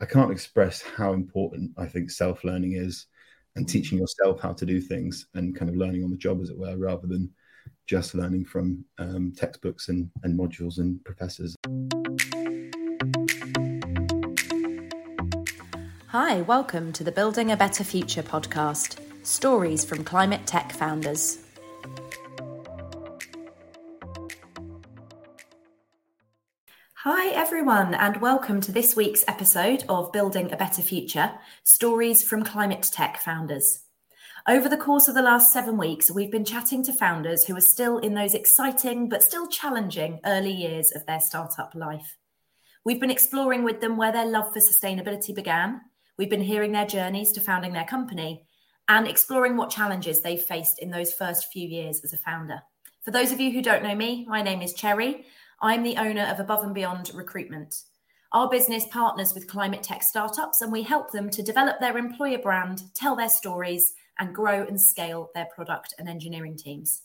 I can't express how important I think self-learning is, and teaching yourself how to do things and kind of learning on the job, as it were, rather than just learning from textbooks and modules and professors. Hi, welcome to the Building a Better Future podcast, stories from climate tech founders. Hi everyone, and welcome to this week's episode of Building a Better Future, Stories from Climate Tech Founders. Over the course of the last 7 weeks, we've been chatting to founders who are still in those exciting but still challenging early years of their startup life. We've been exploring with them where their love for sustainability began, we've been hearing their journeys to founding their company, and exploring what challenges they've faced in those first few years as a founder. For those of you who don't know me, my name is Cherry. I'm the owner of Above and Beyond Recruitment. Our business partners with climate tech startups, and we help them to develop their employer brand, tell their stories, and grow and scale their product and engineering teams.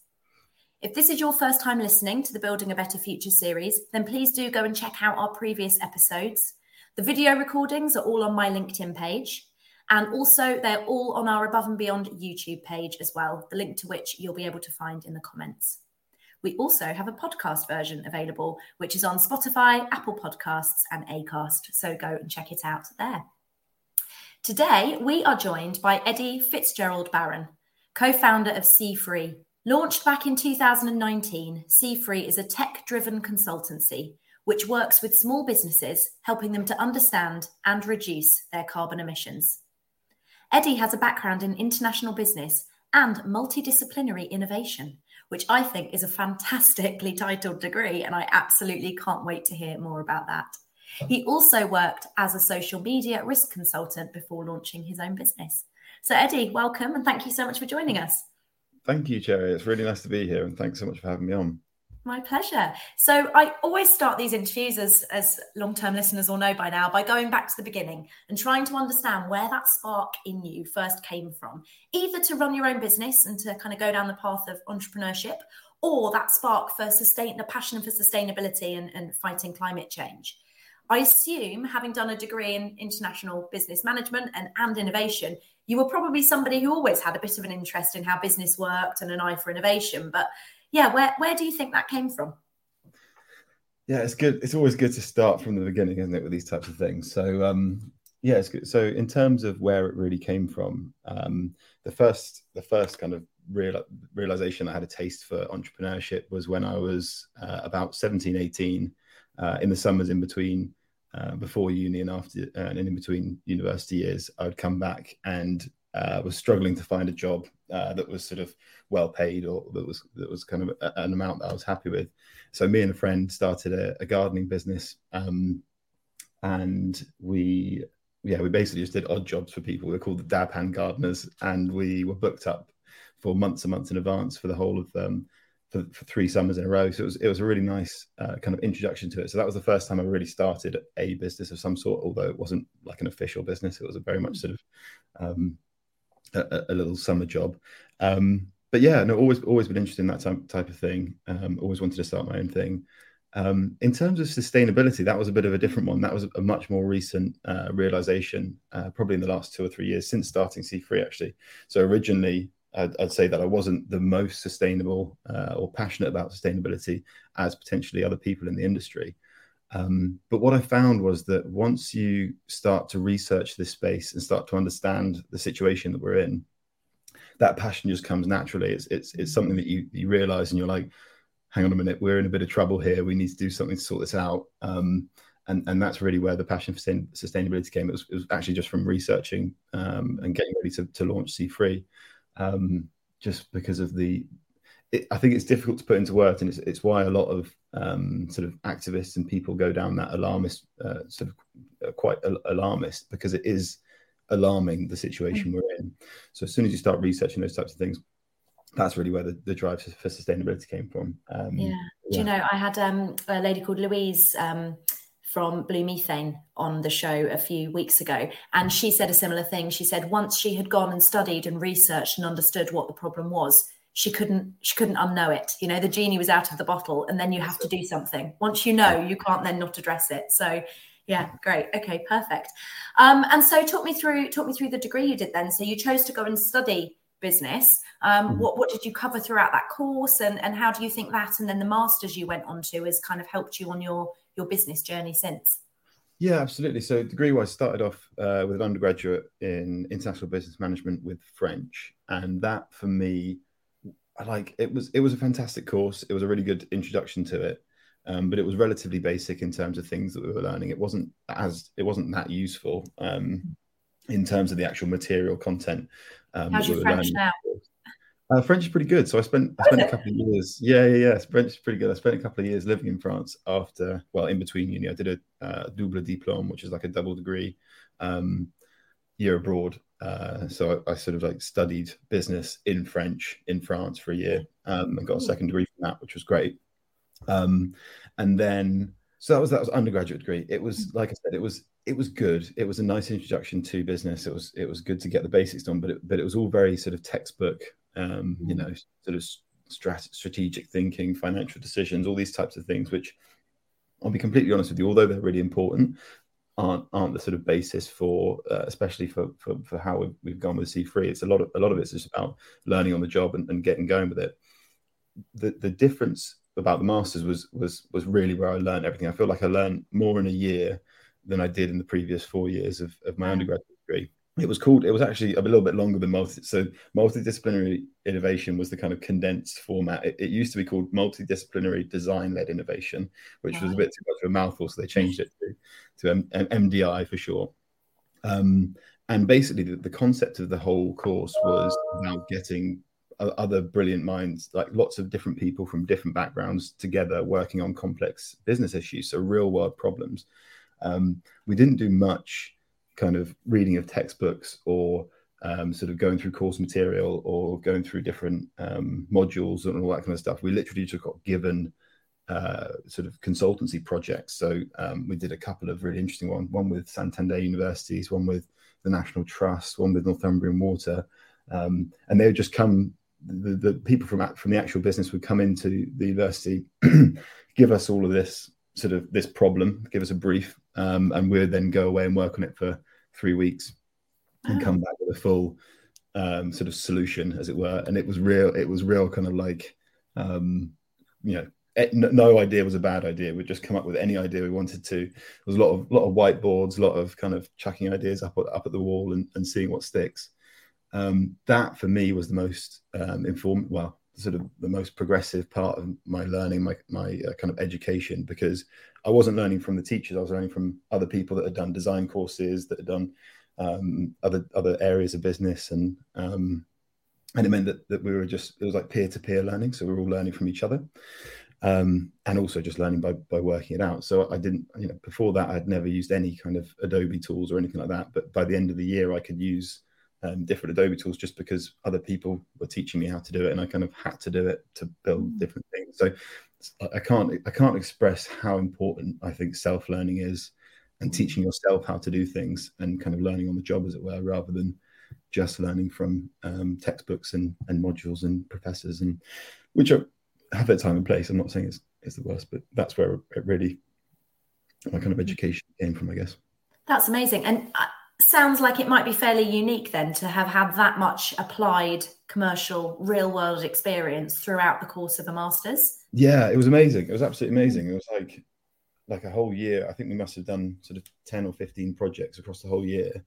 If this is your first time listening to the Building a Better Future series, then please do go and check out our previous episodes. The video recordings are all on my LinkedIn page, and also they're all on our Above and Beyond YouTube page as well, the link to which you'll be able to find in the comments. We also have a podcast version available, which is on Spotify, Apple Podcasts, and Acast, so go and check it out there. Today, we are joined by Eddie Fitzgerald Barron, co-founder of C Free. Launched back in 2019, C Free is a tech-driven consultancy, which works with small businesses, helping them to understand and reduce their carbon emissions. Eddie has a background in international business and multidisciplinary innovation, which I think is a fantastically titled degree, and I absolutely can't wait to hear more about that. He also worked as a social media risk consultant before launching his own business. So Eddie, welcome, and thank you so much for joining us. Thank you, Cherry. It's really nice to be here, and thanks so much for having me on. My pleasure. So I always start these interviews, as long-term listeners will know by now, by going back to the beginning and trying to understand where that spark in you first came from, either to run your own business and to kind of go down the path of entrepreneurship, or that spark for the passion for sustainability and fighting climate change. I assume, having done a degree in international business management and innovation, you were probably somebody who always had a bit of an interest in how business worked and an eye for innovation, but yeah, where do you think that came from? Yeah, it's good. It's always good to start from the beginning, isn't it, with these types of things? So, yeah, it's good. So in terms of where it really came from, the first kind of realization I had a taste for entrepreneurship was when I was about 17, 18, in the summers in between, before uni and after, and in between university years, I would come back and was struggling to find a job that was sort of well paid, or that was kind of an amount that I was happy with. So me and a friend started a gardening business, and we basically just did odd jobs for people. We're called the Dabhand Gardeners, and we were booked up for months and months in advance for the whole of for 3 summers in a row. So it was a really nice kind of introduction to it. So that was the first time I really started a business of some sort, although it wasn't like an official business. It was a very much sort of a little summer job, but yeah, no, always been interested in that type of thing. Always wanted to start my own thing. In terms of sustainability, that was a bit of a different one. That was a much more recent realization, probably in the last 2 or 3 years since starting C Free, actually. So originally, I'd say that I wasn't the most sustainable or passionate about sustainability as potentially other people in the industry. But what I found was that once you start to research this space and start to understand the situation that we're in, that passion just comes naturally. It's something that you realize and you're like, hang on a minute, we're in a bit of trouble here. We need to do something to sort this out. And that's really where the passion for sustainability came. It was actually just from researching and getting ready to launch C Free, just because of I think it's difficult to put into words, and it's why a lot of sort of activists and people go down that alarmist, sort of quite alarmist, because it is alarming, the situation we're in. So as soon as you start researching those types of things, that's really where the drive for sustainability came from. Do you know, I had a lady called Louise from Blue Methane on the show a few weeks ago, and she said a similar thing. She said once she had gone and studied and researched and understood what the problem was, she couldn't unknow it. You know, the genie was out of the bottle, and then you have to do something. Once you know, you can't then not address it. So Yeah, great. Okay, perfect. And so talk me through the degree you did then. So you chose to go and study business. What did you cover throughout that course, and how do you think that, and then the masters you went on to, has kind of helped you on your business journey since? Yeah, absolutely. So degree-wise, started off with an undergraduate in international business management with French. And that for me, it was a fantastic course. It was a really good introduction to it. But it was relatively basic in terms of things that we were learning. It wasn't that useful in terms of the actual material content. How's your French now? French is pretty good. So I spent a couple of years. Yeah. French is pretty good. I spent a couple of years living in France in between uni. I did a double diplôme, which is like a double degree year abroad. So I sort of like studied business in French in France for a year and got a second degree from that, which was great. And then, so that was undergraduate degree. It was, like I said, it was good. It was a nice introduction to business. It was good to get the basics done, but it was all very sort of textbook, sort of strategic thinking, financial decisions, all these types of things, which, I'll be completely honest with you, although they're really important, aren't the sort of basis for, especially for how we've gone with C Free. It's a lot of it's just about learning on the job and getting going with it. The difference about the masters was really where I learned everything. I feel like I learned more in a year than I did in the previous 4 years of my undergraduate degree. It was actually a little bit longer than multidisciplinary innovation was the kind of condensed format. It used to be called multidisciplinary design-led innovation, which was a bit too much of a mouthful, so they changed it to MDI for sure. And basically the concept of the whole course was about getting other brilliant minds, like lots of different people from different backgrounds together working on complex business issues, so real world problems. We didn't do much kind of reading of textbooks or sort of going through course material or going through different modules and all that kind of stuff. We literally just got given sort of consultancy projects. So we did a couple of really interesting ones, one with Santander Universities, one with the National Trust, one with Northumbrian Water. And they would just come, the people from the actual business would come into the university, give us all of this sort of this problem, give us a brief, and we'd then go away and work on it for 3 weeks and come back with a full sort of solution, as it were. And it was real kind of like, no idea was a bad idea. We'd just come up with any idea we wanted to. There was a lot of whiteboards, a lot of kind of chucking ideas up at the wall and seeing what sticks. That for me was the most the most progressive part of my learning, my kind of education, because I wasn't learning from the teachers. I was learning from other people that had done design courses, that had done other areas of business, and it meant that we were it was like peer-to-peer learning, so we were all learning from each other, and also just learning by working it out. So I didn't, before that I'd never used any kind of Adobe tools or anything like that, but by the end of the year I could use different Adobe tools just because other people were teaching me how to do it, and I kind of had to do it to build different things. So I can't express how important I think self-learning is, and teaching yourself how to do things and kind of learning on the job, as it were, rather than just learning from textbooks and modules and professors, and which have their time and place. I'm not saying it's the worst, but that's where it really, my kind of education came from, I guess. That's amazing. And sounds like it might be fairly unique then to have had that much applied commercial real world experience throughout the course of a master's. Yeah, it was amazing. It was absolutely amazing. It was like a whole year. I think we must have done sort of 10 or 15 projects across the whole year.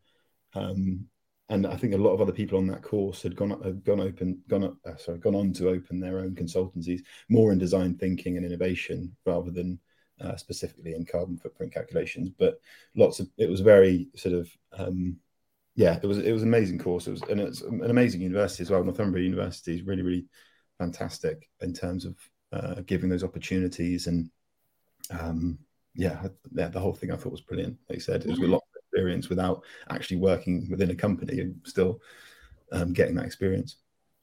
And I think a lot of other people on that course had gone on to open their own consultancies, more in design thinking and innovation rather than specifically in carbon footprint calculations, but it was very sort of it was an amazing course. It's an amazing university as well. Northumbria University is really, really fantastic in terms of giving those opportunities, and the whole thing I thought was brilliant. Like you said, it was a lot of experience without actually working within a company, and still getting that experience.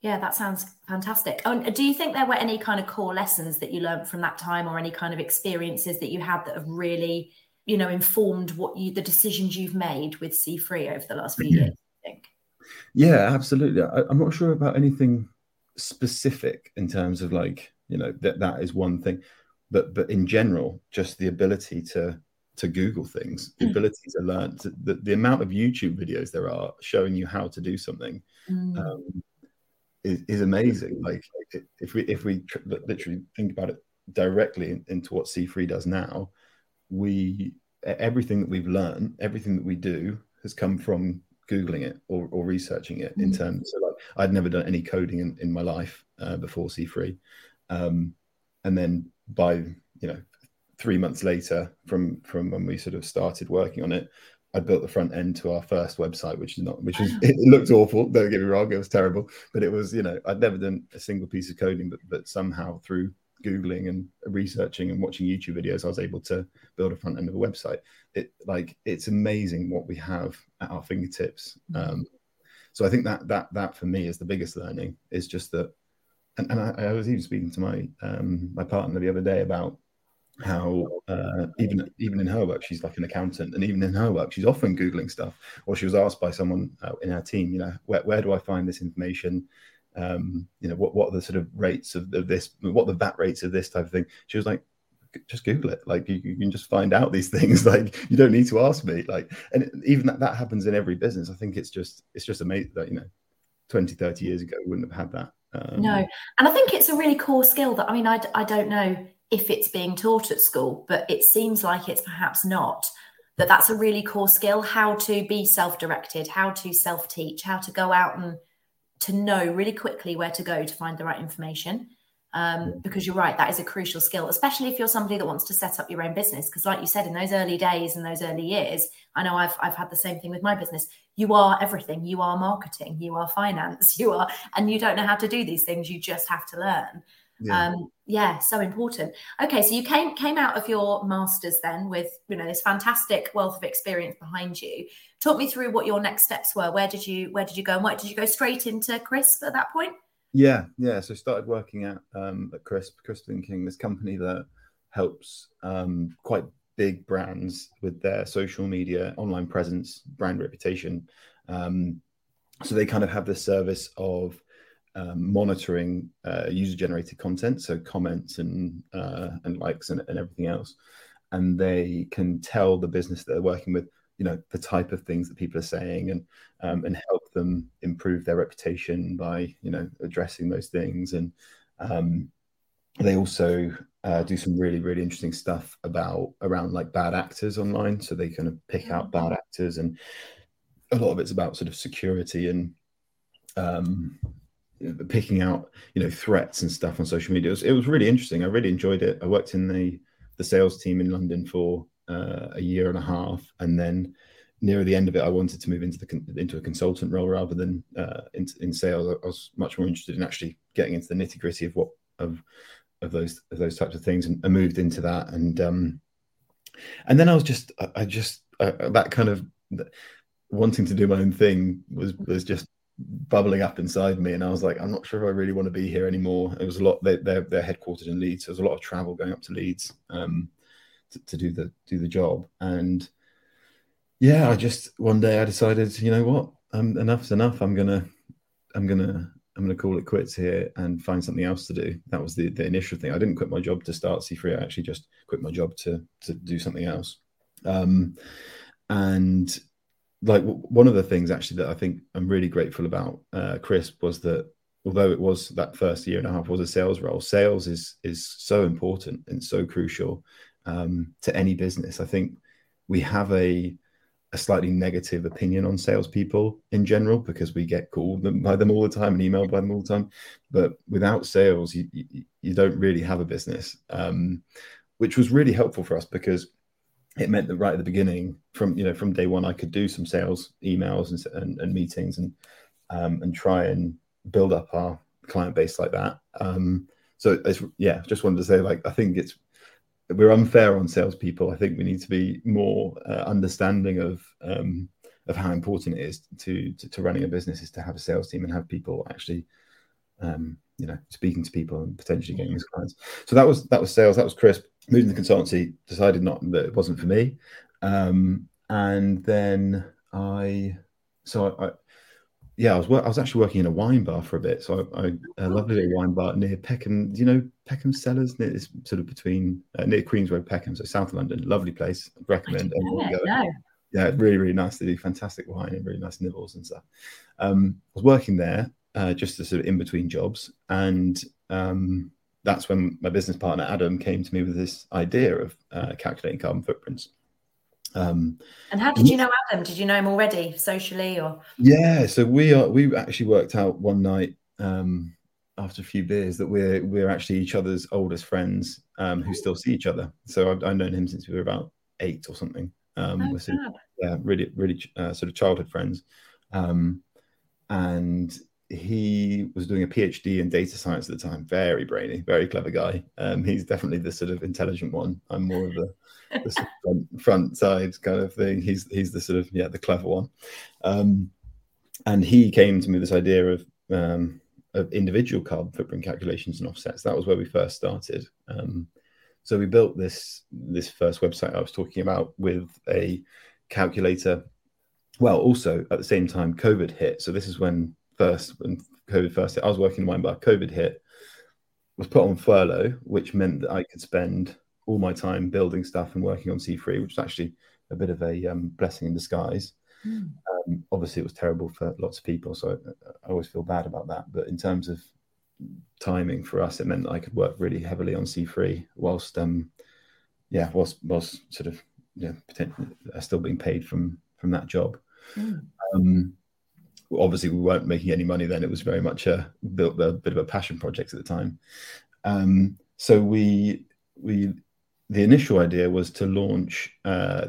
Yeah, that sounds fantastic. Oh, do you think there were any kind of core lessons that you learned from that time, or any kind of experiences that you had that have really, informed the decisions you've made with C Free over the last few years, I think? Yeah, absolutely. I'm not sure about anything specific in terms of that is one thing, but in general, just the ability to to Google things, the ability to learn, the amount of YouTube videos there are showing you how to do something is amazing. Like if we literally think about it directly into what C Free does now, everything that we've learned, everything that we do has come from Googling it or researching it in terms of, like, I'd never done any coding in my life before C Free. And then by, 3 months later from when we sort of started working on it, I built the front end to our first website, it looked awful. Don't get me wrong. It was terrible, but it was, I'd never done a single piece of coding, but somehow through Googling and researching and watching YouTube videos, I was able to build a front end of a website. It's amazing what we have at our fingertips. So I think that for me is the biggest learning, is just that. And I was even speaking to my my partner the other day about how even in her work, she's like an accountant, and even in her work, she's often Googling stuff. Or she was asked by someone in our team, where do I find this information? What are the sort of rates of this? What are the VAT rates of this type of thing? She was like, just Google it. Like you can just find out these things. Like you don't need to ask me. Like, and even that happens in every business. I think it's just amazing that 20, 30 years ago we wouldn't have had that. No, and I think it's a really core skill that, I don't know if it's being taught at school, but it seems like it's perhaps not. That's a really core skill: how to be self-directed, how to self-teach, how to go out and to know really quickly where to go to find the right information. Because you're right, that is a crucial skill, especially if you're somebody that wants to set up your own business. Because, like you said, in those early days and those early years, I know I've had the same thing with my business. You are everything. You are marketing. You are finance. And you don't know how to do these things. You just have to learn. Yeah. So important. Okay, so you came out of your master's then with this fantastic wealth of experience behind you. Talk me through what your next steps were. Where did you go? And what did you go straight into Crisp at that point? Yeah. So I started working at Crisp and King, this company that helps quite big brands with their social media, online presence, brand reputation. So they kind of have this service of monitoring user-generated content, so comments and likes and everything else. And they can tell the business that they're working with, the type of things that people are saying and help them improve their reputation by, addressing those things. And they also do some really, really interesting stuff around like bad actors online. So they kind of pick out bad actors, and a lot of it's about sort of security and picking out, threats and stuff on social media. It was really interesting. I really enjoyed it. I worked in the sales team in London for a year and a half, and then near the end of it, I wanted to move into a consultant role rather than in sales. I was much more interested in actually getting into the nitty-gritty of those types of things, and I moved into that. And then I was just that kind of wanting to do my own thing was just bubbling up inside me, and I was like, I'm not sure if I really want to be here anymore. It was a lot. They're headquartered in Leeds, so there was a lot of travel going up to Leeds. To do the job. And I just one day I decided, enough's enough. I'm gonna call it quits here and find something else to do. That was the initial thing. I didn't quit my job to start C Free. I actually just quit my job to do something else. And like one of the things actually that I think I'm really grateful about Crisp was that, although it was that first year and a half was a sales role, sales is so important and so crucial to any business. I think we have a slightly negative opinion on salespeople in general, because we get called by them all the time and emailed by them all the time. But without sales, you don't really have a business, which was really helpful for us, because it meant that right at the beginning, from day one, I could do some sales emails and meetings and try and build up our client base like that. So just wanted to say, like, I think we're unfair on salespeople. I think we need to be more understanding of how important it is to running a business is to have a sales team and have people actually, speaking to people and potentially getting these clients. So that was sales. That was Crisp. Moved into consultancy. Decided that it wasn't for me. And then I yeah, I was actually working in a wine bar for a bit. So a lovely little wine bar near Peckham. Do you know Peckham Cellars? It's sort of between near Queens Road, Peckham, so south of London. Lovely place. I'd recommend. Yeah, really, really nice. They do fantastic wine and really nice nibbles and stuff. I was working there just sort of in between jobs, and that's when my business partner Adam came to me with this idea of calculating carbon footprints. And how did you know Adam? Did you know him already socially, or? Yeah, so we actually worked out one night after a few beers that we're actually each other's oldest friends who still see each other. So I've known him since we were about 8 or something. We're sort of, really sort of childhood friends, and he was doing a PhD in data science at the time. Very brainy, very clever guy. He's definitely the sort of intelligent one. I'm more of the sort of front side kind of thing. He's the sort of the clever one, and he came to me with this idea of individual carbon footprint calculations and offsets. That was where we first started. So we built this first website I was talking about with a calculator. Well, also at the same time, COVID hit. So this is when COVID first hit. I was working in wine bar. COVID hit. Was put on furlough, which meant that I could spend all my time building stuff and working on C Free, which was actually a bit of a blessing in disguise. Mm. Obviously, it was terrible for lots of people, so I always feel bad about that. But in terms of timing for us, it meant that I could work really heavily on C Free whilst sort of potentially still being paid from that job. Mm. Obviously, we weren't making any money then. It was very much a bit of a passion project at the time. So the initial idea was to launch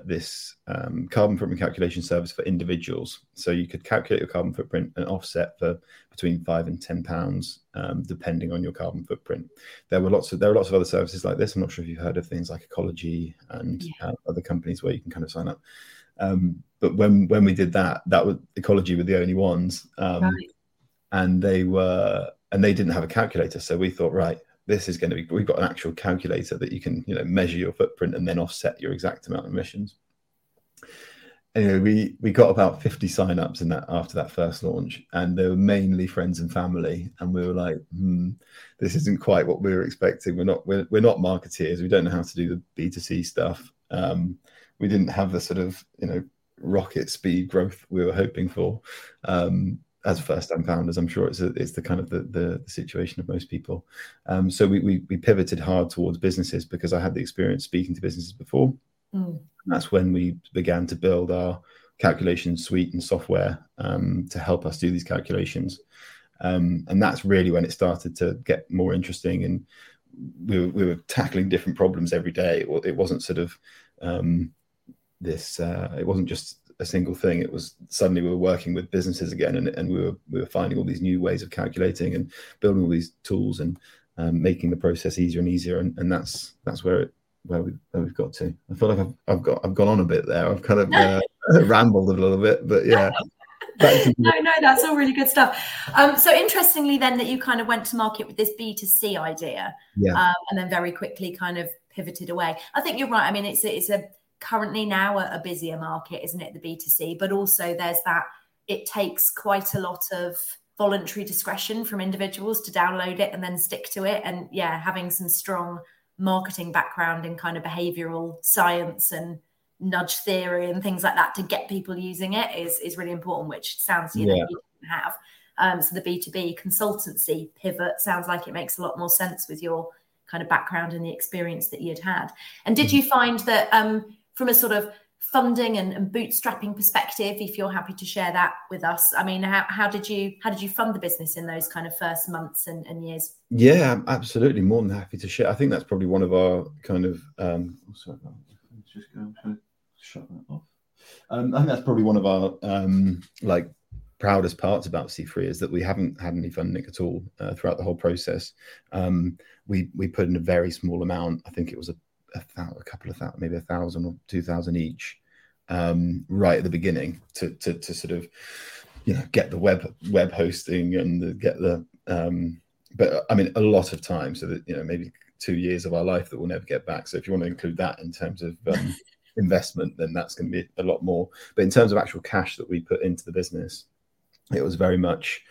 this carbon footprint calculation service for individuals. So you could calculate your carbon footprint and offset for between £5 and £10, depending on your carbon footprint. There are lots of other services like this. I'm not sure if you've heard of things like Ecology and other companies where you can kind of sign up. But when we did that, Ecology were the only ones, and they didn't have a calculator. So we thought, right, we've got an actual calculator that you can, measure your footprint and then offset your exact amount of emissions. Anyway, we got about 50 signups in that after that first launch, and they were mainly friends and family. And we were like, this isn't quite what we were expecting. We're not marketeers. We don't know how to do the B2C stuff. We didn't have the sort of, rocket speed growth we were hoping for. As first-time founders, I'm sure it's the kind of the situation of most people. So we pivoted hard towards businesses because I had the experience speaking to businesses before. Mm. And that's when we began to build our calculation suite and software to help us do these calculations. And that's really when it started to get more interesting, and we were tackling different problems every day. It wasn't sort of it wasn't just a single thing. It was suddenly we were working with businesses again, and we were finding all these new ways of calculating and building all these tools and making the process easier and easier. And that's where we've got to. I feel like I've gone on a bit there. I've kind of rambled a little bit, but yeah. No, that's all really good stuff. So interestingly then that you kind of went to market with this B2C idea, and then very quickly kind of pivoted away. I think you're right. I mean, it's currently now a busier market, isn't it, the B2C? But also there's that it takes quite a lot of voluntary discretion from individuals to download it and then stick to it. And having some strong marketing background in kind of behavioral science and nudge theory and things like that to get people using it is really important, which sounds you didn't have. So the B2B consultancy pivot sounds like it makes a lot more sense with your kind of background and the experience that you'd had. And did you find that from a sort of funding and bootstrapping perspective, if you're happy to share that with us, I mean, how did you fund the business in those kind of first months and years? Yeah, absolutely. More than happy to share. I think that's probably one of our kind of, I think that's probably one of our proudest parts about C Free is that we haven't had any funding at all throughout the whole process. We put in a very small amount. I think it was a couple of thousand, maybe 1,000 or 2,000 each, right at the beginning to sort of, get the web hosting and but I mean, a lot of time, so that, maybe 2 years of our life that we'll never get back. So if you want to include that in terms of investment, then that's going to be a lot more. But in terms of actual cash that we put into the business, It was very much,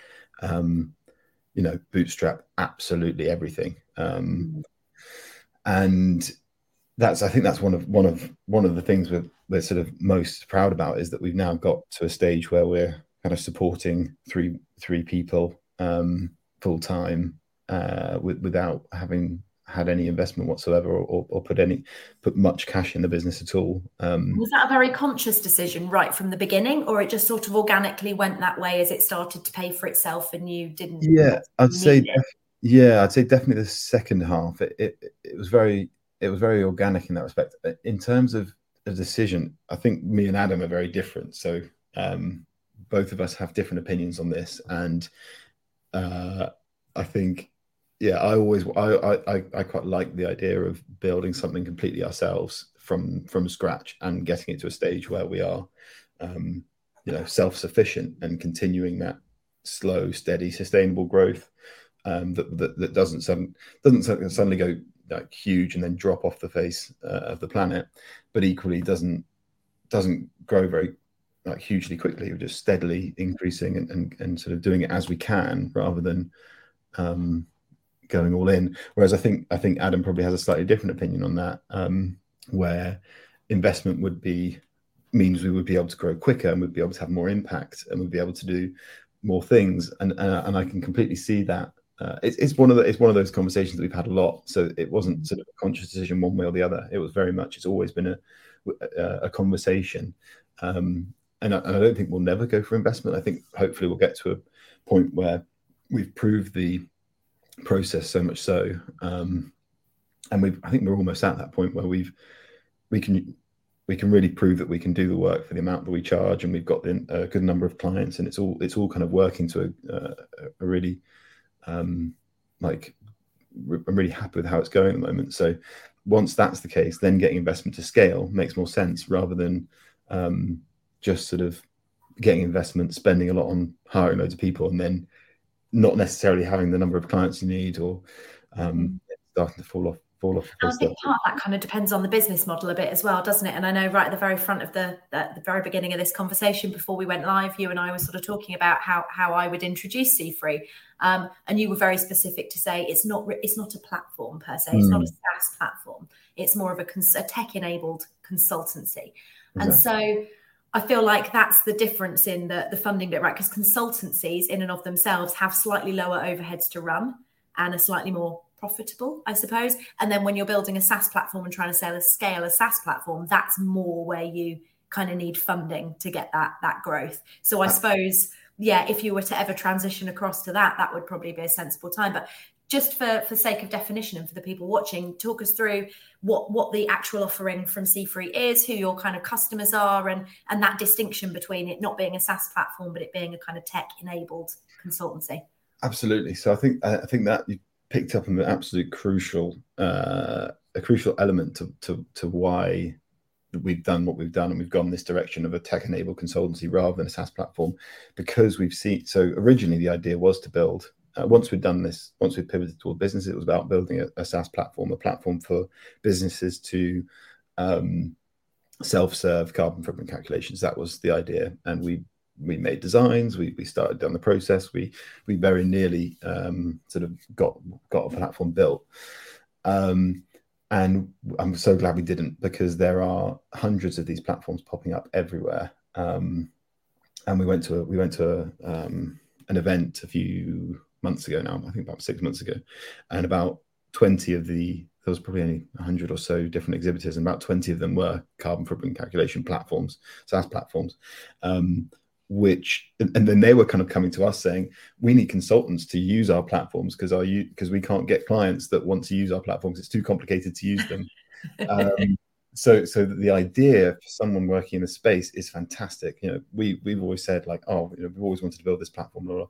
bootstrap absolutely everything. And that's, I think that's one of the things we're sort of most proud about, is that we've now got to a stage where we're kind of supporting three people full time without having had any investment whatsoever or put much cash in the business at all. Was that a very conscious decision right from the beginning, or it just sort of organically went that way as it started to pay for itself and you didn't? Yeah, I'd say definitely the second half. It was very organic in that respect. In terms of a decision, I think me and Adam are very different. So both of us have different opinions on this, and I think. Yeah, I quite like the idea of building something completely ourselves from scratch and getting it to a stage where we are, self-sufficient and continuing that slow, steady, sustainable growth that doesn't suddenly go like huge and then drop off the face of the planet, but equally doesn't grow very like hugely quickly. We're just steadily increasing and sort of doing it as we can rather than. Going all in, whereas I think Adam probably has a slightly different opinion on that, where investment means we would be able to grow quicker and we'd be able to have more impact and we'd be able to do more things, and I can completely see that. It's one of those conversations that we've had a lot, so it wasn't sort of a conscious decision one way or the other. It was very much, it's always been a conversation, and I don't think we'll never go for investment. I think hopefully we'll get to a point where we've proved the process so much so, and we're almost at that point where we can really prove that we can do the work for the amount that we charge, and we've got a good number of clients, and it's all kind of working to a really I'm really happy with how it's going at the moment. So once that's the case, then getting investment to scale makes more sense rather than just sort of getting investment, spending a lot on hiring loads of people, and then not necessarily having the number of clients you need, or starting to fall off. I think part of that kind of depends on the business model a bit as well, doesn't it? And I know right at the very front of the very beginning of this conversation, before we went live, you and I were sort of talking about how I would introduce C Free, and you were very specific to say it's not a platform per se, it's not a SaaS platform, it's more of a tech-enabled consultancy, exactly. And so. I feel like that's the difference in the funding bit, right? Because consultancies in and of themselves have slightly lower overheads to run and are slightly more profitable, I suppose. And then when you're building a SaaS platform and trying to scale a SaaS platform, that's more where you kind of need funding to get that growth. So I suppose, yeah, if you were to ever transition across to that would probably be a sensible time. But just for sake of definition and for the people watching, talk us through what the actual offering from C Free is, who your kind of customers are, and that distinction between it not being a SaaS platform but it being a kind of tech-enabled consultancy. Absolutely. So I think that you picked up on the absolute crucial element to why we've done what we've done, and we've gone this direction of a tech-enabled consultancy rather than a SaaS platform, because we've seen. So originally the idea was to build. Once we'd done this, once we pivoted toward business, it was about building a SaaS platform, a platform for businesses to self-serve carbon footprint calculations. That was the idea. And we made designs, we started down the process, we very nearly sort of got a platform built. And I'm so glad we didn't, because there are hundreds of these platforms popping up everywhere. And we went to an event a few months ago now, I think about 6 months ago, and about 20 of there was probably only 100 or so different exhibitors, and about 20 of them were carbon footprint calculation platforms, SaaS platforms, which, and then they were kind of coming to us saying, we need consultants to use our platforms because we can't get clients that want to use our platforms. It's too complicated to use them. So the idea for someone working in the space is fantastic. You know, we've always said like, we've always wanted to build this platform, blah, blah.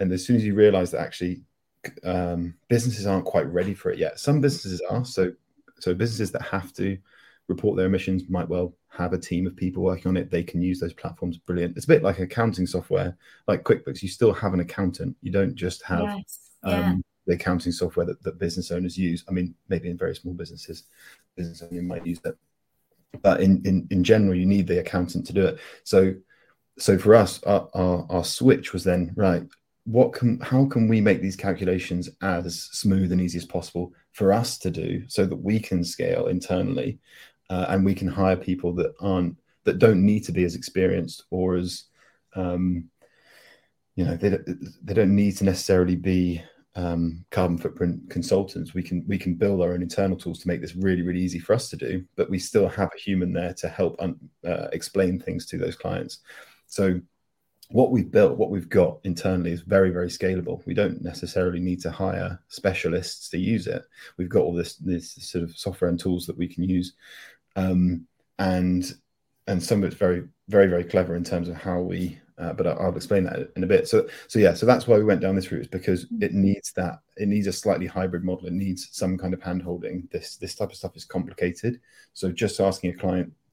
And as soon as you realise that actually businesses aren't quite ready for it yet, some businesses are. So businesses that have to report their emissions might well have a team of people working on it. They can use those platforms. Brilliant. It's a bit like accounting software, like QuickBooks. You still have an accountant. You don't just have the accounting software that business owners use. I mean, maybe in very small businesses, business owners might use that. But in general, you need the accountant to do it. So so for us, our switch was then, right, how can we make these calculations as smooth and easy as possible for us to do so that we can scale internally, and we can hire people that don't need to be as experienced or as, they don't need to necessarily be carbon footprint consultants. We can build our own internal tools to make this really, really easy for us to do, but we still have a human there to help explain things to those clients. So what we've built, what we've got internally is very, very scalable. We don't necessarily need to hire specialists to use it. We've got all this sort of software and tools that we can use. And some of it's very, very, very clever in terms of how we, but I'll explain that in a bit. So that's why we went down this route, is because it needs a slightly hybrid model. It needs some kind of handholding. This type of stuff is complicated. So just asking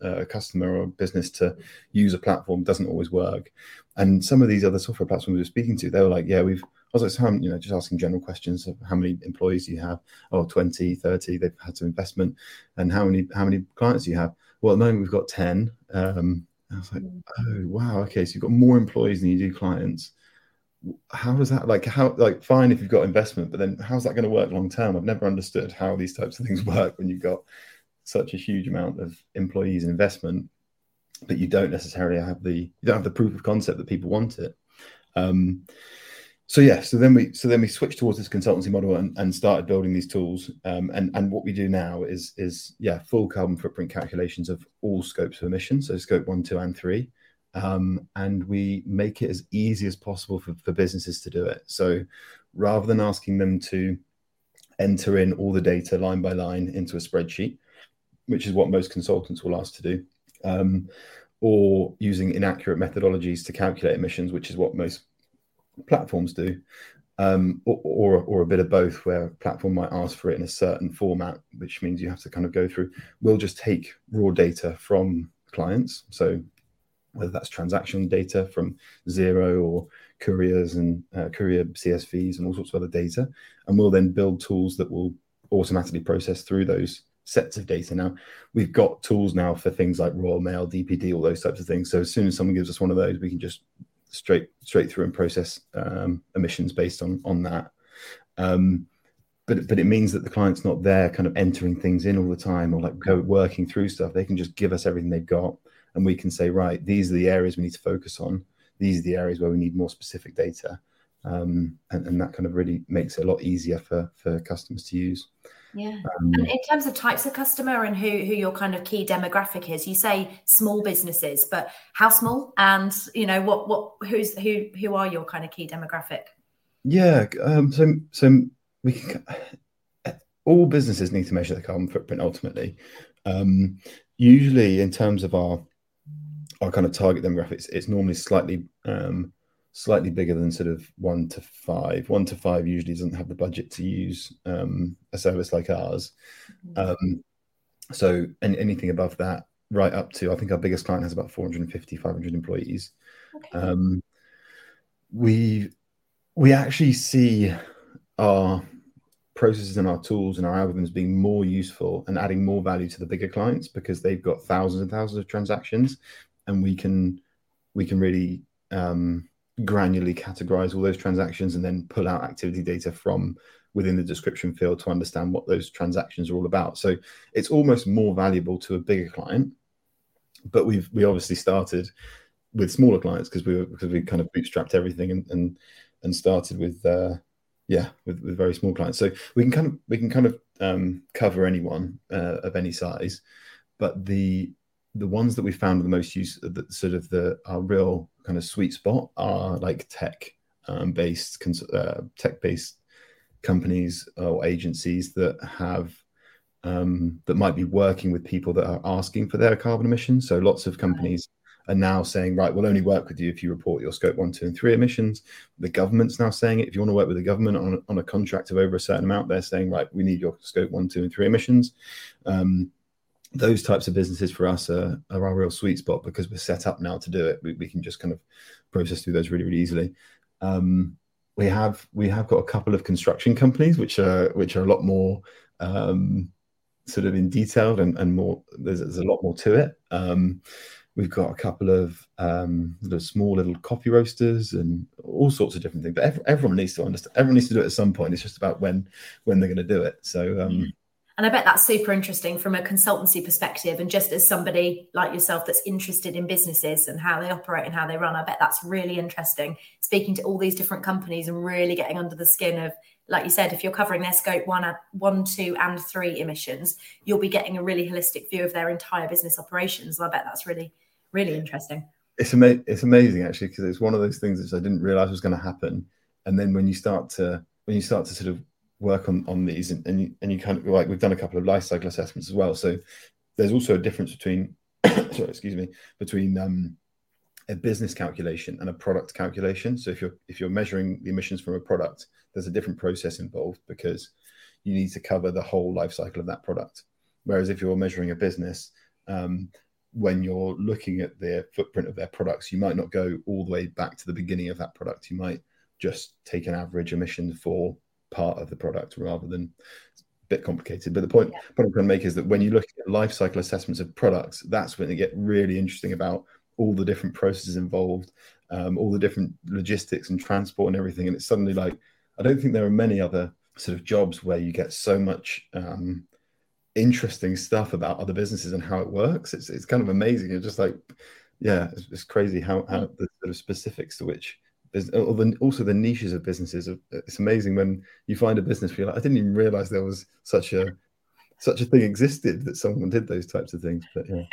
a customer or business to use a platform doesn't always work. And some of these other software platforms we were speaking to, they were like, I was like, just asking general questions of how many employees do you have? Oh, 20, 30, they've had some investment. And how many clients do you have? Well, at the moment we've got 10. I was like, oh, wow. Okay. So you've got more employees than you do clients. How is that fine if you've got investment, but then how's that going to work long term? I've never understood how these types of things work when you've got such a huge amount of employees and investment, but you don't necessarily have the proof of concept that people want it. So then we switched towards this consultancy model and started building these tools. And what we do now is full carbon footprint calculations of all scopes of emissions, so scope 1, 2, and 3. And we make it as easy as possible for businesses to do it. So rather than asking them to enter in all the data line by line into a spreadsheet, which is what most consultants will ask to do, or using inaccurate methodologies to calculate emissions, which is what most platforms do, or a bit of both, where a platform might ask for it in a certain format, which means you have to kind of go through. We'll just take raw data from clients, so whether that's transaction data from Xero or couriers and courier CSVs and all sorts of other data, and we'll then build tools that will automatically process through those sets of data. Now we've got tools now for things like Royal Mail, DPD, all those types of things. So as soon as someone gives us one of those, we can just straight through and process emissions based on that. But it means that the client's not there kind of entering things in all the time or working through stuff. They can just give us everything they've got, and we can say, right, these are the areas we need to focus on. These are the areas where we need more specific data. And that kind of really makes it a lot easier for customers to use. Yeah. And in terms of types of customer and who your kind of key demographic is, you say small businesses, but how small? And who are your kind of key demographic? Yeah. So we can, all businesses need to measure their carbon footprint ultimately. Usually, in terms of our kind of target demographics, it's normally slightly bigger than sort of 1 to 5. 1 to 5 usually doesn't have the budget to use a service like ours. So anything above that, right up to, I think our biggest client has about 450, 500 employees. Okay. We actually see our processes and our tools and our algorithms being more useful and adding more value to the bigger clients, because they've got thousands and thousands of transactions, and we can really granularly categorize all those transactions and then pull out activity data from within the description field to understand what those transactions are all about. So it's almost more valuable to a bigger client, but we obviously started with smaller clients because we kind of bootstrapped everything and started with very small clients. So we can kind of cover anyone of any size, but the ones that we found the most use, that sort of our real kind of sweet spot, are like tech-based companies or agencies that have that might be working with people that are asking for their carbon emissions. So lots of companies are now saying, right, we'll only work with you if you report your scope 1, 2, and 3 emissions. The government's now saying it. If you want to work with the government on a contract of over a certain amount, they're saying, right, we need your scope 1, 2, and 3 emissions. Those types of businesses for us are our real sweet spot, because we're set up now to do it. We can just kind of process through those really, really easily. We have got a couple of construction companies which are a lot more sort of in detail and more. There's a lot more to it. We've got a couple of little small little coffee roasters and all sorts of different things. But everyone needs to understand. Everyone needs to do it at some point. It's just about when they're going to do it. So, and I bet that's super interesting from a consultancy perspective, and just as somebody like yourself that's interested in businesses and how they operate and how they run. I bet that's really interesting, speaking to all these different companies and really getting under the skin of, like you said, if you're covering their scope 1, 2, and 3 emissions, you'll be getting a really holistic view of their entire business operations. I bet that's really interesting. It's amazing actually, because it's one of those things that I didn't realize was going to happen. And then when you start to sort of work on these and you kind of, like, we've done a couple of life cycle assessments as well. So there's also a difference between a business calculation and a product calculation. So if you're measuring the emissions from a product, there's a different process involved because you need to cover the whole life cycle of that product. Whereas if you're measuring a business, when you're looking at their footprint of their products, you might not go all the way back to the beginning of that product. You might just take an average emission for part of the product rather than, it's a bit complicated. But the point I'm trying to make is that when you look at life cycle assessments of products, that's when they get really interesting about all the different processes involved, all the different logistics and transport and everything. And it's suddenly like, I don't think there are many other sort of jobs where you get so much interesting stuff about other businesses and how it works. It's kind of amazing. It's just like, yeah, it's crazy how the sort of specifics to which also the niches of businesses. It's amazing when you find a business where you're like, I didn't even realize there was such a thing existed, that someone did those types of things. But yeah.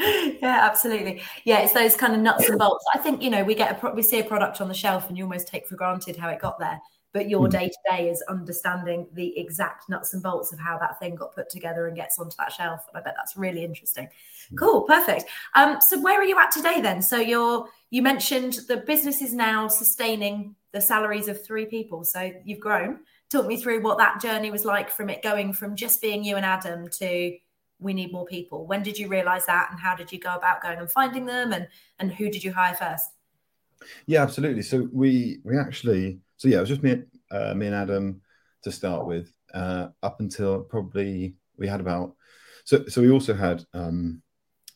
Yeah, absolutely. Yeah, it's those kind of nuts and bolts. I think, you know, we see a product on the shelf and you almost take for granted how it got there. But your day-to-day is understanding the exact nuts and bolts of how that thing got put together and gets onto that shelf. And I bet that's really interesting. Cool, perfect. So where are you at today then? So you mentioned the business is now sustaining the salaries of 3 people. So you've grown. Talk me through what that journey was like from it going from just being you and Adam to we need more people. When did you realise that, and how did you go about going and finding them, and who did you hire first? Yeah, absolutely. So we actually... So yeah, it was just me and Adam to start with, up until probably we had about, so we also had,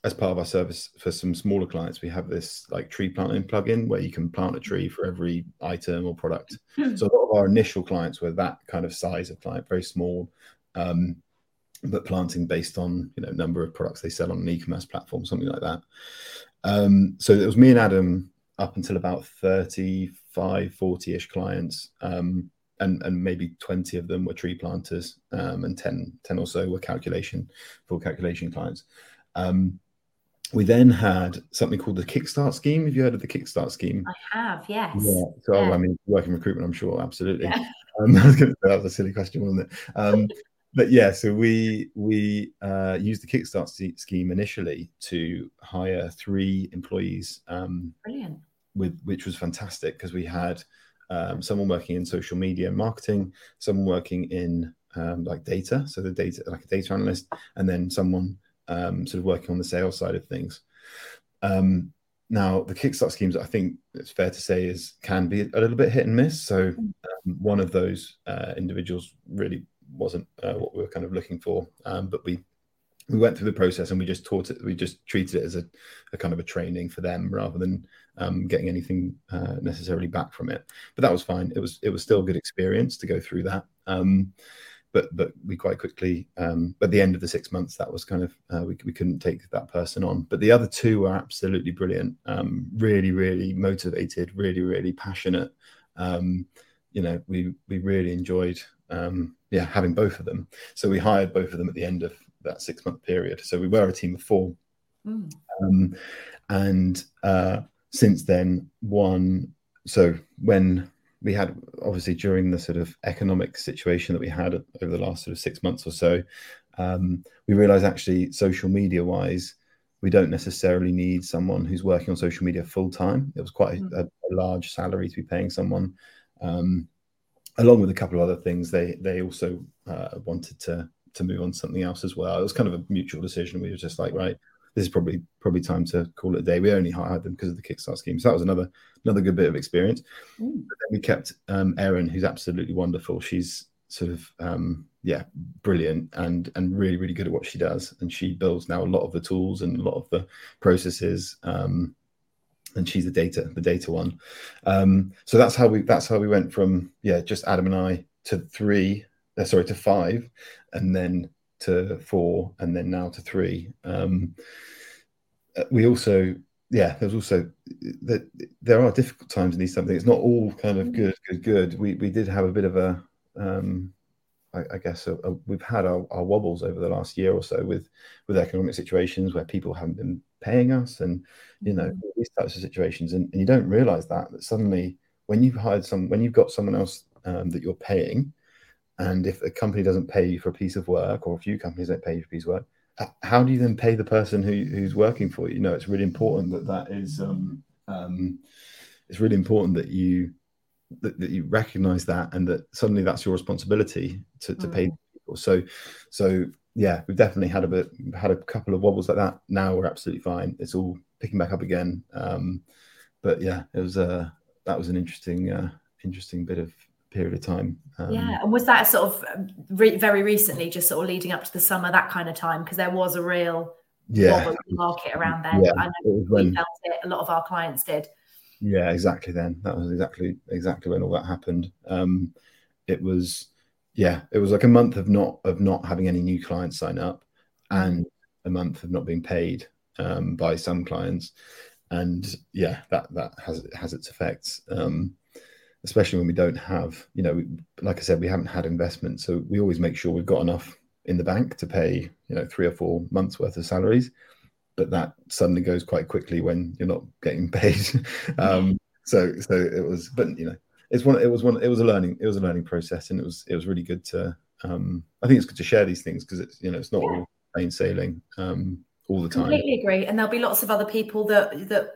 as part of our service for some smaller clients, we have this like tree planting plugin where you can plant a tree for every item or product. So a lot of our initial clients were that kind of size of client, very small, but planting based on, you know, number of products they sell on an e-commerce platform, something like that. So it was me and Adam up until about 40-ish clients, and maybe 20 of them were tree planters, and 10 or so were full calculation clients. We then had something called the Kickstart Scheme. Have you heard of the Kickstart Scheme? I have, yes. Yeah. So yeah. I mean, working recruitment, I'm sure, absolutely. Yeah. That was a silly question, wasn't it? But yeah, so we used the Kickstart Scheme initially to hire 3 employees. Brilliant. Which was fantastic because we had someone working in social media and marketing, someone working in like data, so the data, like a data analyst, and then someone sort of working on the sales side of things. Now, the Kickstart Schemes, I think it's fair to say, can be a little bit hit and miss. So one of those individuals really wasn't what we were kind of looking for, but we went through the process and we just treated it as a kind of a training for them rather than getting anything necessarily back from it. But that was fine. It was still a good experience to go through that. But we quite quickly, at the end of the 6 months, that was kind of, we couldn't take that person on. But the other 2 were absolutely brilliant. Really, really motivated, really, really passionate. You know, we really enjoyed having both of them. So we hired both of them at the end of that 6-month period. So we were a team of 4. Since then, when we had, obviously during the sort of economic situation that we had over the last sort of 6 months or so, we realized actually social media wise, we don't necessarily need someone who's working on social media full time. It was quite a large salary to be paying someone. Along with a couple of other things, they also wanted to move on to something else as well. It was kind of a mutual decision. We were just like, right, this is probably time to call it a day. We only hired them because of the Kickstart Scheme. So that was another good bit of experience. But then we kept Erin, who's absolutely wonderful. She's sort of yeah, brilliant and really, really good at what she does. And she builds now a lot of the tools and a lot of the processes. And she's the data one. So that's how we went from, yeah, just Adam and I to five, and then to four, and then now to three. We also, yeah, there's also that there are difficult times in these something. It's not all kind of good. We did have a bit of a, we've had our wobbles over the last year or so with economic situations where people haven't been paying us, and you know, these types of situations, and you don't realize that suddenly when you've hired when you've got someone else that you're paying, and if a company doesn't pay you for a piece of work, or a few companies don't pay you for a piece of work, how do you then pay the person who's working for you? You know, it's really important that is it's really important that you recognize that, and that suddenly that's your responsibility to pay people. So yeah, we've definitely had a couple of wobbles like that. Now we're absolutely fine. It's all picking back up again. But yeah, it was that was an interesting bit of period of time. Yeah, and was that sort of very recently, just sort of leading up to the summer, that kind of time? Because there was a real wobble in the market around then. Yeah, I know we felt it. A lot of our clients did. Yeah, exactly. Then that was exactly when all that happened. It was like a month of not having any new clients sign up, and a month of not being paid by some clients, and yeah, that has its effects. Especially when we don't have, you know, like I said, we haven't had investment, so we always make sure we've got enough in the bank to pay, you know, 3 or 4 months worth of salaries. But that suddenly goes quite quickly when you're not getting paid. So it was, but you know, it was a learning process, and it was really good to, I think it's good to share these things, because it's, you know, it's not all plain sailing all the time. Completely agree. And there'll be lots of other people that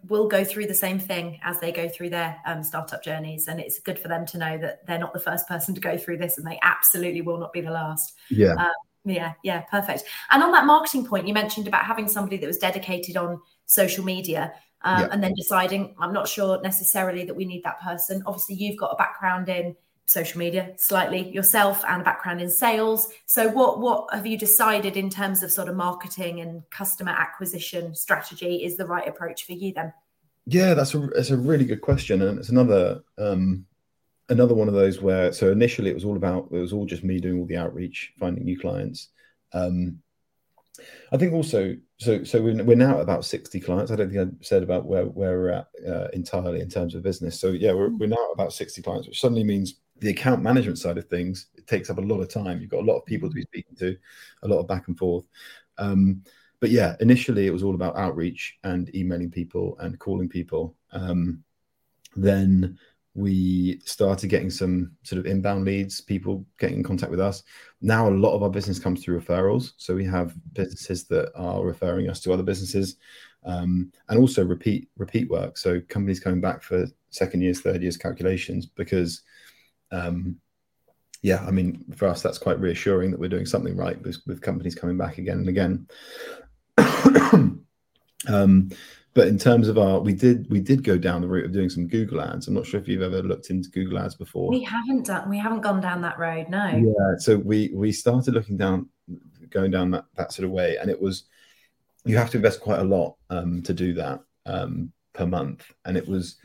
will go through the same thing as they go through their startup journeys. And it's good for them to know that they're not the first person to go through this, and they absolutely will not be the last. Yeah. Yeah, perfect. And on that marketing point, you mentioned about having somebody that was dedicated on social media and then deciding, I'm not sure necessarily that we need that person. Obviously, you've got a background in social media slightly yourself, and a background in sales. So what have you decided in terms of sort of marketing and customer acquisition strategy is the right approach for you then? Yeah, that's a really good question. And it's another one of those where, so initially it was all just me doing all the outreach, finding new clients. I think also, so we're now at about 60 clients. I don't think I said about where we're at entirely in terms of business. So yeah, we're now at about 60 clients, which suddenly means the account management side of things, it takes up a lot of time. You've got a lot of people to be speaking to, a lot of back and forth. But yeah, initially it was all about outreach and emailing people and calling people. Then we started getting some sort of inbound leads, people getting in contact with us. Now, a lot of our business comes through referrals. So we have businesses that are referring us to other businesses, and also repeat work. So companies coming back for second years, third years calculations, because, yeah, I mean, for us, that's quite reassuring that we're doing something right with companies coming back again and again. But in terms of we did go down the route of doing some Google ads. I'm not sure if you've ever looked into Google ads before. We haven't gone down that road, no. Yeah, so we started going down that sort of way, and it was, you have to invest quite a lot to do that per month, and it was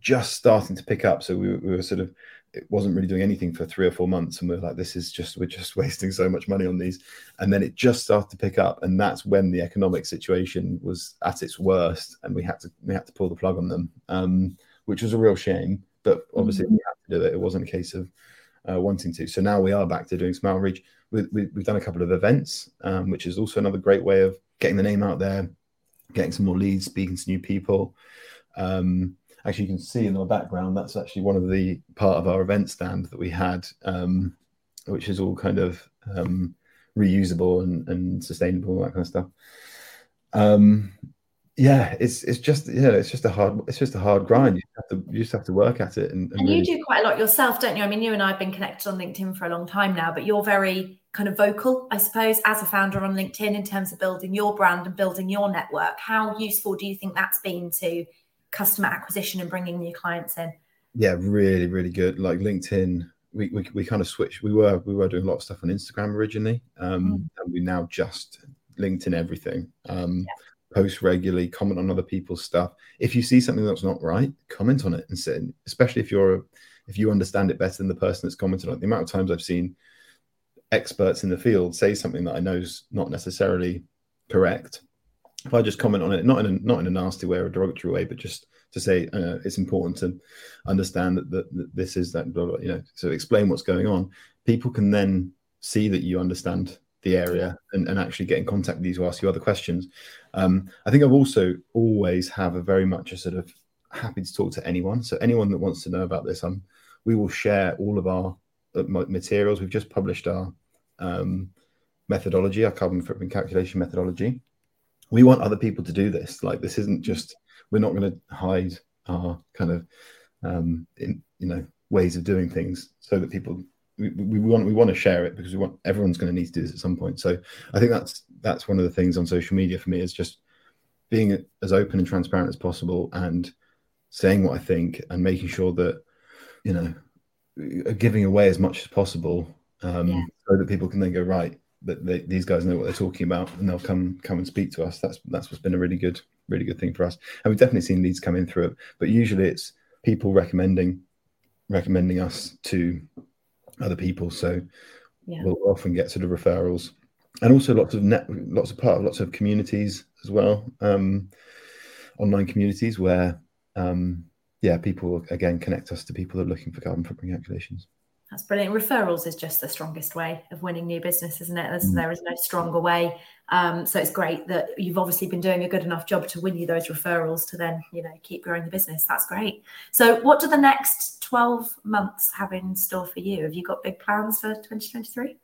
just starting to pick up. So we were sort of, it wasn't really doing anything for 3 or 4 months, and we're like, we're just wasting so much money on these. And then it just started to pick up, and that's when the economic situation was at its worst, and we had to pull the plug on them, which was a real shame. But obviously we had to do it. It wasn't a case of wanting to. So now we are back to doing some outreach. We've done a couple of events, which is also another great way of getting the name out there, getting some more leads, speaking to new people. Actually, you can see in our background, that's actually one of the part of our event stand that we had, which is all kind of reusable and sustainable, that kind of stuff. Yeah, it's just a hard grind. You just have to work at it. And really... you do quite a lot yourself, don't you? I mean, you and I have been connected on LinkedIn for a long time now, but you're very kind of vocal, I suppose, as a founder on LinkedIn in terms of building your brand and building your network. How useful do you think that's been to customer acquisition and bringing new clients in? Yeah, really, really good. Like LinkedIn, we kind of switched. We were doing a lot of stuff on Instagram originally, and we now just LinkedIn everything. Post regularly, comment on other people's stuff. If you see something that's not right, comment on it and say, especially if you understand it better than the person that's commented on it. The amount of times I've seen experts in the field say something that I know is not necessarily correct. If I just comment on it, not in a nasty way or a derogatory way, but just to say it's important to understand that this is that, blah, blah, you know, so explain what's going on. People can then see that you understand the area and actually get in contact with you to ask you other questions. I think I've also always have a very much a sort of happy to talk to anyone. So anyone that wants to know about this, we will share all of our materials. We've just published our methodology, our carbon footprint calculation methodology. We want other people to do this. Like, this isn't just, we're not going to hide our kind of, ways of doing things so that people, we want to share it because we want, everyone's going to need to do this at some point. So I think that's one of the things on social media for me, is just being as open and transparent as possible and saying what I think and making sure that, you know, giving away as much as possible so that people can then go, right, that these guys know what they're talking about and they'll come and speak to us. That's what's been a really good thing for us. And we've definitely seen leads come in through it, but usually it's people recommending us to other people. So we'll often get sort of referrals, and also lots of communities as well, online communities where people again connect us to people that are looking for carbon footprint calculations. That's brilliant. Referrals is just the strongest way of winning new business, isn't it? There is no stronger way. So it's great that you've obviously been doing a good enough job to win you those referrals to then, you know, keep growing the business. That's great. So what do the next 12 months have in store for you? Have you got big plans for 2023?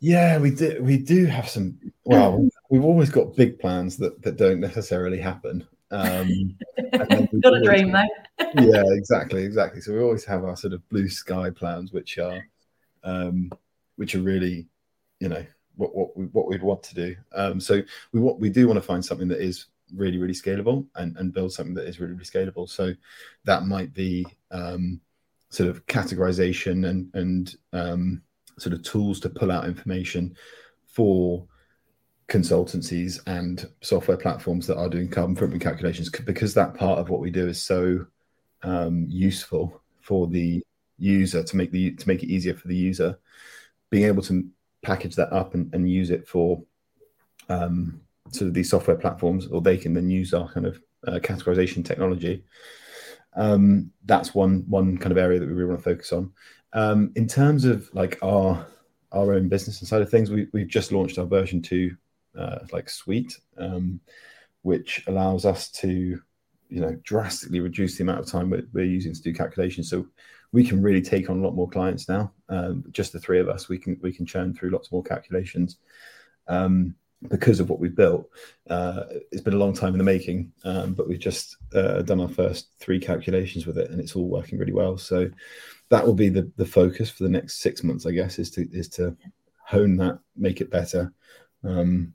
Yeah, we do have some. Well, we've always got big plans that don't necessarily happen. Got a dream though. Yeah, exactly. So we always have our sort of blue sky plans, which are really, you know, what we'd want to do. So we do want to find something that is really, really scalable and build something that is really, really scalable. So that might be sort of categorization and sort of tools to pull out information for consultancies and software platforms that are doing carbon footprint calculations, because that part of what we do is so useful for the user, to make it easier for the user. Being able to package that up and use it for sort of these software platforms, or they can then use our kind of categorization technology. That's one kind of area that we really want to focus on. In terms of like our own business and side of things, we've just launched our version 2 suite, which allows us to, you know, drastically reduce the amount of time we're using to do calculations. So we can really take on a lot more clients now. Just the three of us, we can churn through lots more calculations because of what we've built. It's been a long time in the making, but we've just done our first 3 calculations with it, and it's all working really well. So that will be the focus for the next 6 months, I guess, is to hone that, make it better, and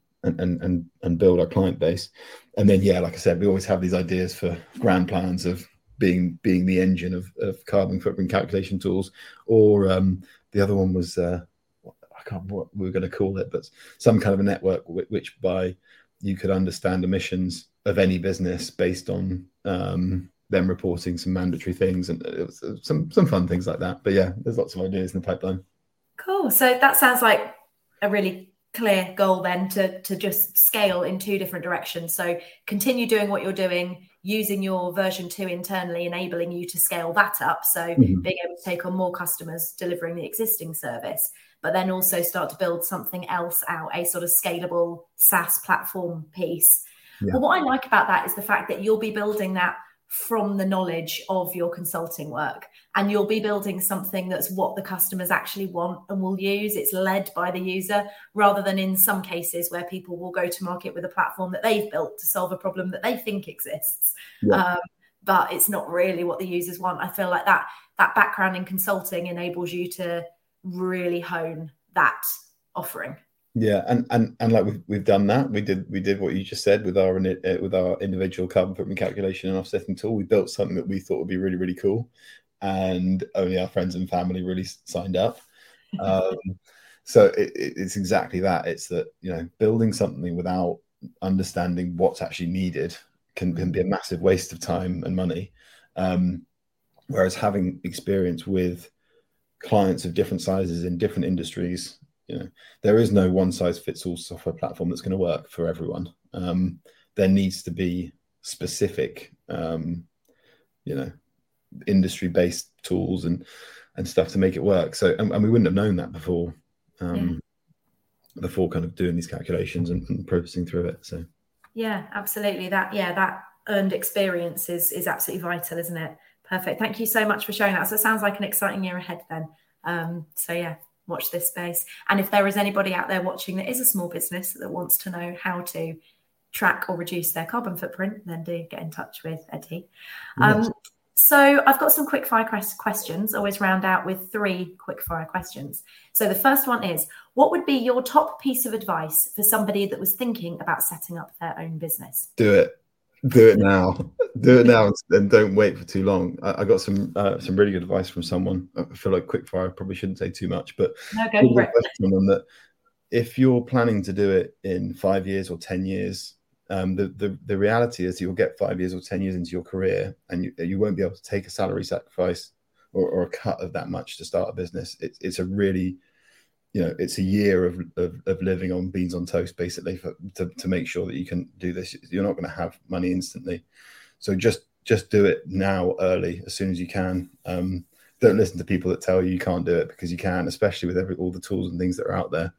build our client base. And then, like I said, we always have these ideas for grand plans of being the engine of carbon footprint calculation tools, or the other one was I can't remember what we were going to call it, but some kind of a network which by you could understand emissions of any business based on them reporting some mandatory things, and it was some fun things like that. But there's lots of ideas in the pipeline. Cool. So that sounds like a really clear goal then, to just scale in 2 different directions. So continue doing what you're doing, using your version 2 internally, enabling you to scale that up. So being able to take on more customers, delivering the existing service, but then also start to build something else out, a sort of scalable SaaS platform piece. But what I like about that is the fact that you'll be building that from the knowledge of your consulting work, and you'll be building something that's what the customers actually want and will use. It's led by the user, rather than in some cases where people will go to market with a platform that they've built to solve a problem that they think exists, but it's not really what the users want. I feel like that background in consulting enables you to really hone that offering. Yeah, and like we've done that. We did what you just said with our individual carbon footprint calculation and offsetting tool. We built something that we thought would be really, really cool, and only our friends and family really signed up. So it's exactly that. It's that, you know, building something without understanding what's actually needed can be a massive waste of time and money. Whereas having experience with clients of different sizes in different industries, you know, there is no one size fits all software platform that's going to work for everyone. There needs to be specific, you know, industry based tools and stuff to make it work. So, and we wouldn't have known that before, before kind of doing these calculations and processing through it. So, yeah, absolutely. That earned experience is absolutely vital, isn't it? Perfect. Thank you so much for sharing that. So it sounds like an exciting year ahead then. So yeah, watch this space. And if there is anybody out there watching that is a small business that wants to know how to track or reduce their carbon footprint, then do get in touch with Eddie. Yes. So I've got some quick fire questions. Always round out with three quick fire questions. So the first one is, what would be your top piece of advice for somebody that was thinking about setting up their own business? Do it. Do it now. Do it now, and don't wait for too long. I got some really good advice from someone. I feel like quickfire, I probably shouldn't say too much, but that if you're planning to do it in 5 years or 10 years, the reality is you'll get 5 years or 10 years into your career, and you won't be able to take a salary sacrifice or a cut of that much to start a business. It's a really, you know, it's a year of living on beans on toast, basically, to make sure that you can do this. You're not going to have money instantly. So just do it now, early, as soon as you can. Don't listen to people that tell you you can't do it, because you can, especially with all the tools and things that are out there.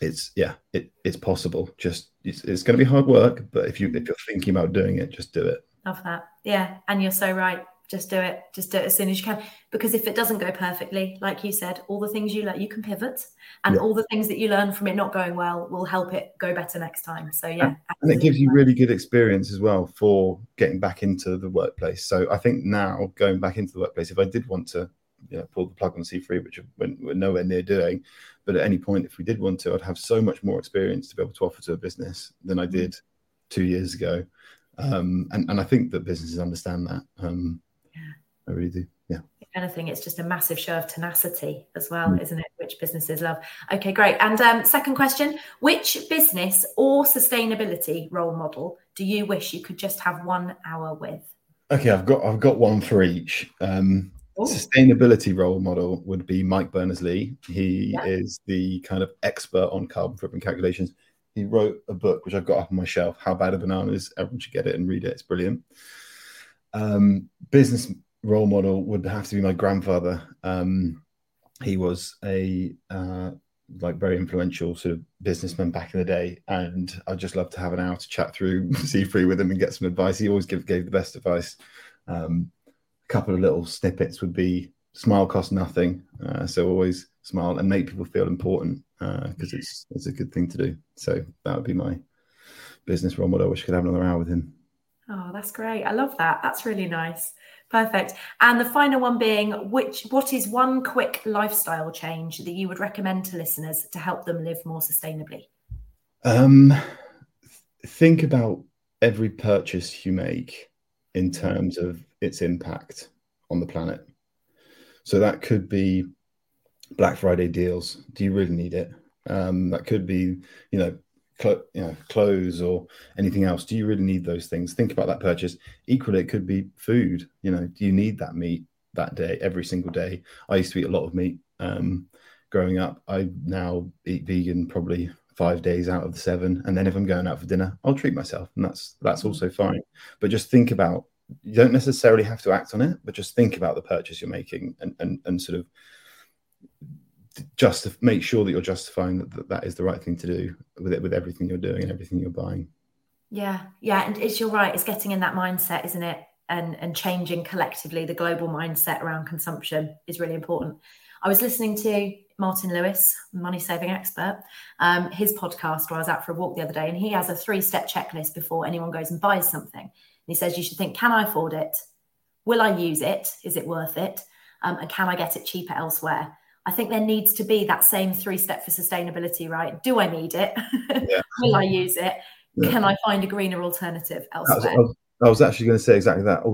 It's possible. Just it's going to be hard work, but if you're thinking about doing it, just do it. Love that. Yeah. And you're so right. Just do it. Just do it as soon as you can. Because if it doesn't go perfectly, like you said, all the things you learn, you can pivot, and all the things that you learn from it not going well will help it go better next time. So yeah. And it gives you really good experience as well for getting back into the workplace. So I think now, going back into the workplace, if I did want to, you know, pull the plug on C Free, which we're nowhere near doing, but at any point, if we did want to, I'd have so much more experience to be able to offer to a business than I did 2 years ago. And I think that businesses understand that. I really do. Yeah. If anything, it's just a massive show of tenacity as well, isn't it? Which businesses love. Okay, great. And second question, which business or sustainability role model do you wish you could just have 1 hour with? Okay, I've got one for each. Sustainability role model would be Mike Berners-Lee. He is the kind of expert on carbon footprint calculations. He wrote a book, which I've got up on my shelf, How Bad Are Bananas? Everyone should get it and read it. It's brilliant. Business role model would have to be my grandfather. He was a very influential sort of businessman back in the day, and I'd just love to have an hour to chat through C Free with him and get some advice. He always gave the best advice. A couple of little snippets would be, smile costs nothing, so always smile and make people feel important, because it's a good thing to do. So that would be my business role model. I wish I could have another hour with him. Oh, that's great. I love that. That's really nice. Perfect. And the final one being, what is one quick lifestyle change that you would recommend to listeners to help them live more sustainably? Think about every purchase you make in terms of its impact on the planet. So that could be Black Friday deals. Do you really need it? That could be, you know, clothes or anything else. Do you really need those things? Think about that purchase. Equally, it could be food. You know, do you need that meat that day, every single day? I used to eat a lot of meat growing up. I now eat vegan probably 5 days out of the 7, and then if I'm going out for dinner, I'll treat myself, and that's also fine. But just think about, you don't necessarily have to act on it, but just think about the purchase you're making and sort of just make sure that you're justifying that is the right thing to do with it, with everything you're doing and everything you're buying. Yeah, and you're right, it's getting in that mindset, isn't it? And changing collectively the global mindset around consumption is really important. I was listening to Martin Lewis, money saving expert, his podcast while I was out for a walk the other day, and he has a 3-step checklist before anyone goes and buys something. And he says you should think, can I afford it? Will I use it? Is it worth it? And can I get it cheaper elsewhere? I think there needs to be that same 3-step for sustainability, right? Do I need it? Yeah. Will I use it? Yeah. Can I find a greener alternative elsewhere? I I was actually going to say exactly that.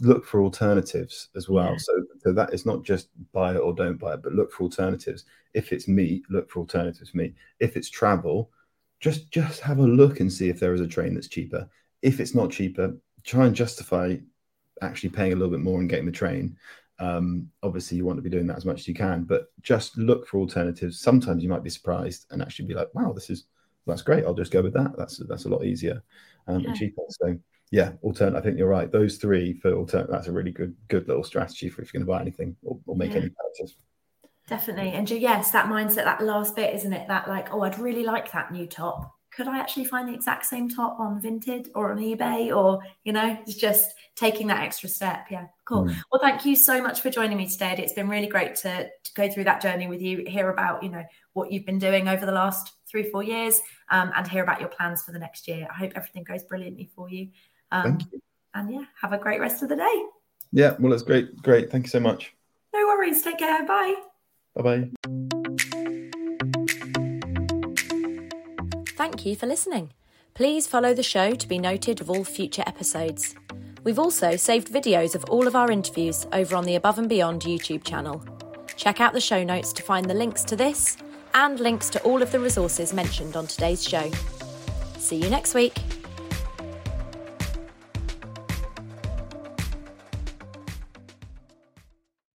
Look for alternatives as well. Yeah. So that it's not just buy it or don't buy it, but look for alternatives. If it's meat, look for alternatives meat. If it's travel, just have a look and see if there is a train that's cheaper. If it's not cheaper, try and justify actually paying a little bit more and getting the train. Obviously, you want to be doing that as much as you can, but just look for alternatives. Sometimes you might be surprised and actually be like, wow, that's great. I'll just go with that. That's a lot easier and cheaper. So yeah, I think you're right. Those three for alternate, that's a really good little strategy for if you're going to buy anything or make any purchase. Definitely. And yes, that mindset, that last bit, isn't it? That like, oh, I'd really like that new top. Could I actually find the exact same top on Vinted or on eBay or, it's just taking that extra step. Yeah, cool. Mm. Well, thank you so much for joining me today, Eddie. It's been really great to go through that journey with you, hear about, what you've been doing over the last 3-4 years and hear about your plans for the next year. I hope everything goes brilliantly for you. Thank you. And have a great rest of the day. Yeah, well, it's great. Great. Thank you so much. No worries. Take care. Bye. Bye-bye. Thank you for listening. Please follow the show to be noted of all future episodes. We've also saved videos of all of our interviews over on the Above and Beyond YouTube channel. Check out the show notes to find the links to this and links to all of the resources mentioned on today's show. See you next week.